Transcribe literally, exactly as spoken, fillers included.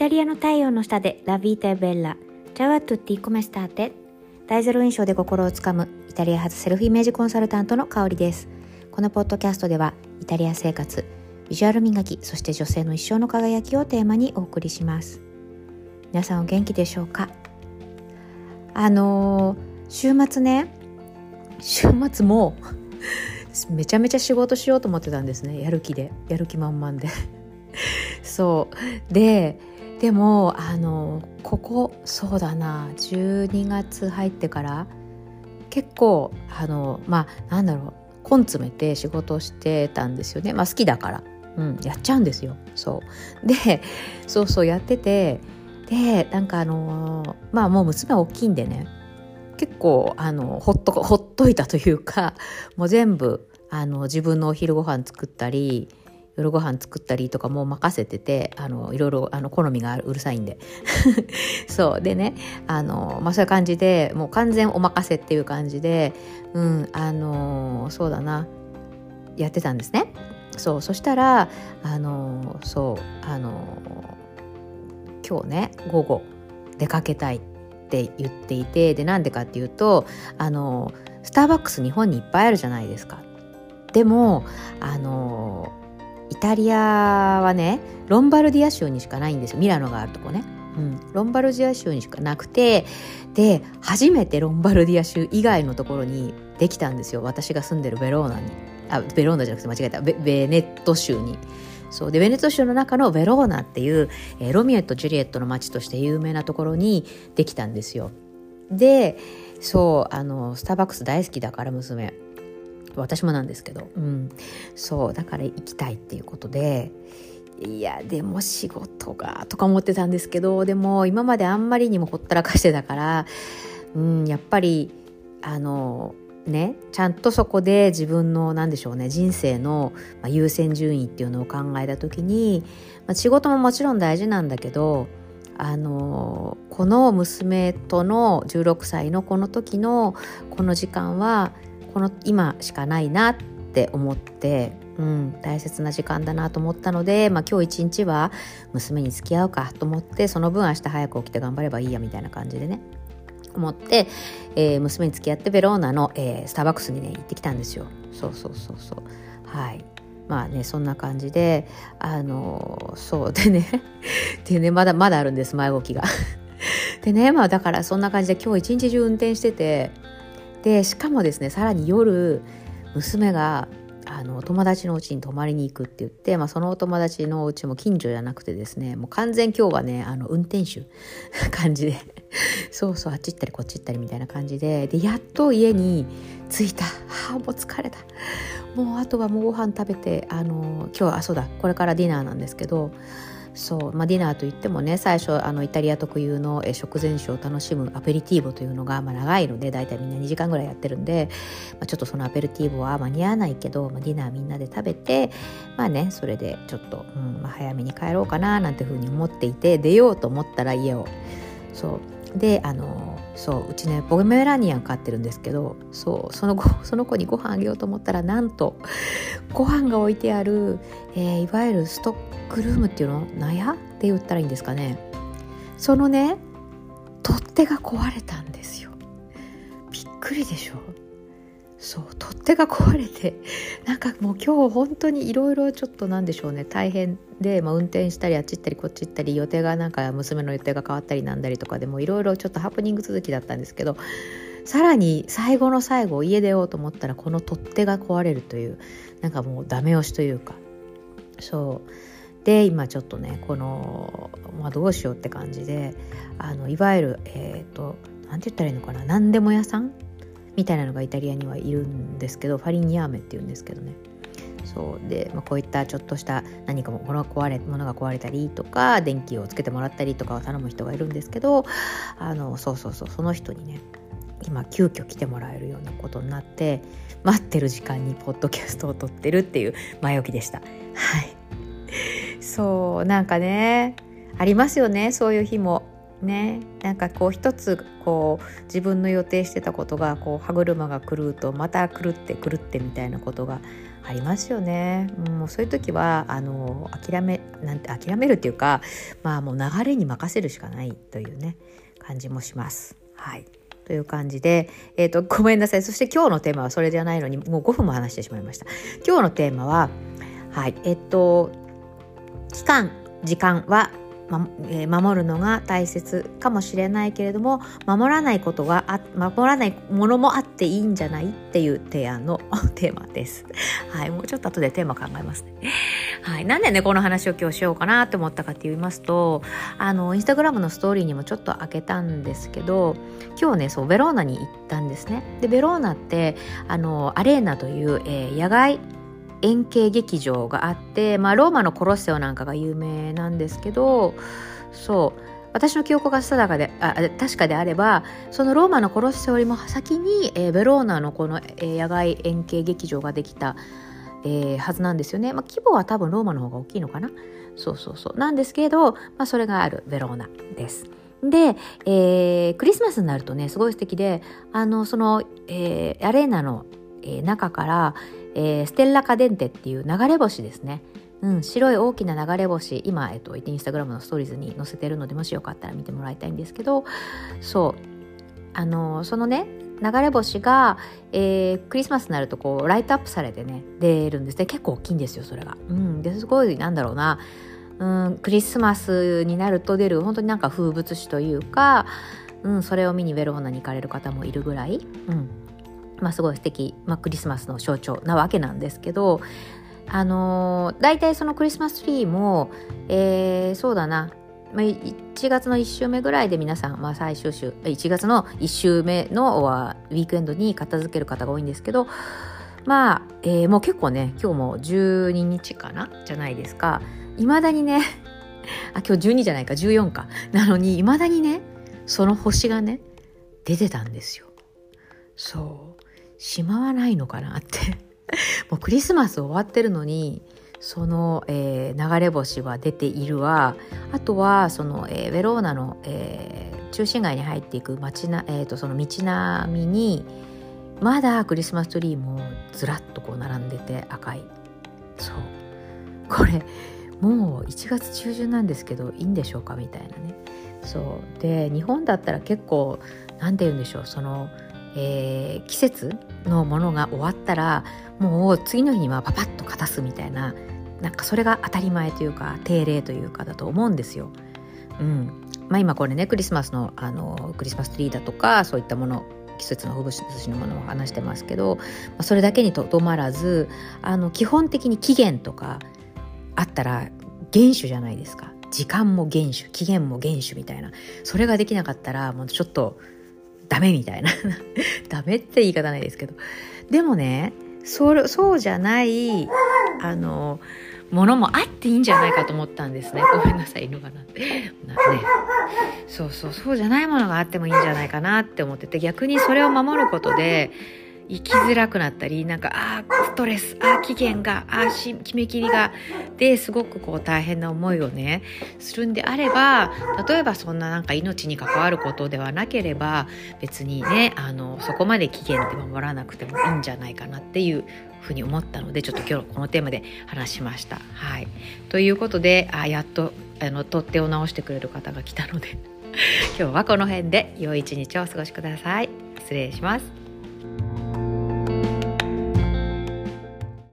タリアの太陽の下でラビータエベッラチャワトゥティコメスターテ。第ゼロ印象で心をつかむイタリア発セルフイメージコンサルタントの香里です。このポッドキャストではイタリア生活、ビジュアル磨き、そして女性の一生の輝きをテーマにお送りします。皆さんお元気でしょうか。あのー、週末ね週末もめちゃめちゃ仕事しようと思ってたんですね。やる気でやる気満々でそうででもあのここそうだなじゅうにがつ入ってから結構あのまあなんだろう根詰めて仕事をしてたんですよね。まあ好きだから、うん、やっちゃうんですよ。そうでそうそうやっててでなんかあのまあもう娘は大きいんでね結構あのほっとほっといたというかもう全部あの自分のお昼ご飯作ったり夜ご飯作ったりとかもう任せててあのいろいろあの好みがうるさいんでそうでねあの、まあ、そういう感じでもう完全お任せっていう感じで、うん、あのそうだなやってたんですね。そうそしたらあのそうあの今日ね午後出かけたいって言っていてでなんでかっていうとあのスターバックス日本にいっぱいあるじゃないですか。でもあのイタリアはねロンバルディア州にしかないんですよ。ミラノがあるとこね、うん、ロンバルディア州にしかなくてで初めてロンバルディア州以外のところにできたんですよ。私が住んでるベローナにあベローナじゃなくて間違えた ベ, ベネット州にそうでベネット州の中のベローナっていう、えー、ロミオとジュリエットの街として有名なところにできたんですよ。でそうあのスターバックス大好きだから娘私もなんですけど、うん、そうだから行きたいっていうことでいやでも仕事がとか思ってたんですけどでも今まであんまりにもほったらかしてたから、うん、やっぱりあのねちゃんとそこで自分のなんでしょうね人生の優先順位っていうのを考えた時に、まあ、仕事ももちろん大事なんだけどあのこの娘とのじゅうろくさいのこの時のこの時間はこの今しかないなって思って、うん、大切な時間だなと思ったので、まあ、今日一日は娘に付き合うかと思ってその分明日早く起きて頑張ればいいやみたいな感じでね思って、えー、娘に付き合ってベローナの、えー、スターバックスにね行ってきたんですよ。そうそうそうそうはいまあねそんな感じであのー、そうでねでねまだまだあるんです前置きがでねまあだからそんな感じで今日一日中運転しててでしかもですねさらに夜娘があのお友達のお家に泊まりに行くって言って、まあ、そのお友達のお家も近所じゃなくてですねもう完全今日はねあの運転手感じでそうそうあっち行ったりこっち行ったりみたいな感じででやっと家に着いた。あもう疲れたもうあとはもうご飯食べてあの今日あそうだこれからディナーなんですけどそうまあ、ディナーといってもね最初あのイタリア特有の食前酒を楽しむアペリティーボというのが、まあ、長いのでだいたいみんなにじかんぐらいやってるんで、まあ、ちょっとそのアペリティーボは間に合わないけど、まあ、ディナーみんなで食べてまあねそれでちょっと、うんまあ、早めに帰ろうかななんていうふうに思っていて出ようと思ったら家をそうであのそううちねポメラニアン飼ってるんですけどそうその子、その子にご飯あげようと思ったらなんとご飯が置いてある、えー、いわゆるストックルームっていうのなんやって言ったらいいんですかねそのね取っ手が壊れたんですよ。びっくりでしょ。そう取っ手が壊れてなんかもう今日本当にいろいろちょっとなんでしょうね大変で、まあ、運転したりあっち行ったりこっち行ったり予定がなんか娘の予定が変わったりなんだりとかでもいろいろちょっとハプニング続きだったんですけどさらに最後の最後家出ようと思ったらこの取っ手が壊れるというなんかもうダメ押しというかそうで今ちょっとねこの、まあ、どうしようって感じであのいわゆるえっとなんて言ったらいいのかななんでも屋さんみたいなのがイタリアにはいるんですけどファリニアーメっていうんですけどねそうで、まあ、こういったちょっとした何かものが壊れ、物が壊れたりとか電気をつけてもらったりとかを頼む人がいるんですけどあのそうそうそうその人にね今急遽来てもらえるようなことになって待ってる時間にポッドキャストを撮ってるっていう前置きでした。はいそうなんかねありますよねそういう日もね、なんかこう一つこう自分の予定してたことがこう歯車が狂うとまた狂って狂ってみたいなことがありますよね。もうそういう時はあの諦めなんて諦めるっていうか、まあもう流れに任せるしかないというね感じもします。はい。という感じで、えーと、ごめんなさい。そして今日のテーマはそれじゃないのにもうごふんも話してしまいました。今日のテーマははいえっと期間時間は守るのが大切かもしれないけれども、守らないことがあ守らないものもあっていいんじゃないっていう提案のテーマです。はい、もうちょっと後でテーマ考えますね。はい、なんでねこの話を今日しようかなと思ったかって言いますと、あのインスタグラムのストーリーにもちょっと開けたんですけど、今日ねそうベローナに行ったんですね。でベローナってあのアレーナという、えー、野外円形劇場があって、まあ、ローマのコロッセオなんかが有名なんですけど、そう私の記憶が定かであ確かであればそのローマのコロッセオよりも先に、えー、ベローナのこの、えー、野外円形劇場ができた、えー、はずなんですよね、まあ、規模は多分ローマの方が大きいのかな、そうそうそうなんですけど、まあ、それがあるベローナです。で、えー、クリスマスになるとねすごい素敵であのその、えー、アレーナの、えー、中からえー、ステッラカデンテっていう流れ星ですね、うん、白い大きな流れ星今、えっと、インスタグラムのストーリーズに載せてるのでもしよかったら見てもらいたいんですけど、そうあのそのね流れ星が、えー、クリスマスになるとこうライトアップされてね出るんですね。結構大きいんですよそれが、うん、ですごいなんだろうな、うん、クリスマスになると出る本当になんか風物詩というか、うん、それを見にベローナに行かれる方もいるぐらい、うんまあ、すごい素敵、まあ、クリスマスの象徴なわけなんですけど、あのー、大体そのクリスマスツリーも、えー、そうだな、まあ、いちがつのいち週目ぐらいで皆さん、まあ、最終週いちがつのいち週目のウィークエンドに片付ける方が多いんですけど、まあ、えー、もう結構ね今日もじゅうににちかなじゃないですか。いまだにねあ今日じゅうにじゃないかじゅうよんかなのにいまだにねその星がね出てたんですよ。そうしまわないのかなってもうクリスマス終わってるのにその、えー、流れ星は出ているわ。あとはその、えー、ベローナの、えー、中心街に入っていく街な、えー、とその道並みにまだクリスマスツリーもずらっとこう並んでて赤い。そうこれもういちがつ中旬なんですけどいいんでしょうかみたいなね。そうで日本だったら結構なんて言うんでしょうそのえー、季節のものが終わったらもう次の日にはパパッと片すみたいななんかそれが当たり前というか定例というかだと思うんですよ、うんまあ、今これねクリスマスの、あのクリスマスツリーだとかそういったもの季節の風物詩のものを話してますけど、まあ、それだけにとどまらずあの基本的に期限とかあったら厳守じゃないですか。時間も厳守期限も厳守みたいなそれができなかったらもうちょっとダメみたいなダメって言い方ないですけどでもねそ、そうじゃないあのものもあっていいんじゃないかと思ったんですね。ごめんなさい犬がなって、ね、そうそうそうじゃないものがあってもいいんじゃないかなって思ってて逆にそれを守ることで生きづらくなったりなんかあストレスあ期限があし決め切りがですごくこう大変な思いをねするんであれば例えばそんななんか命に関わることではなければ別にねあのそこまで期限って守らなくてもいいんじゃないかなっていうふうに思ったのでちょっと今日このテーマで話しました。はい、ということであやっとあの取っ手を直してくれる方が来たので今日はこの辺で良い一日をお過ごしください。失礼します。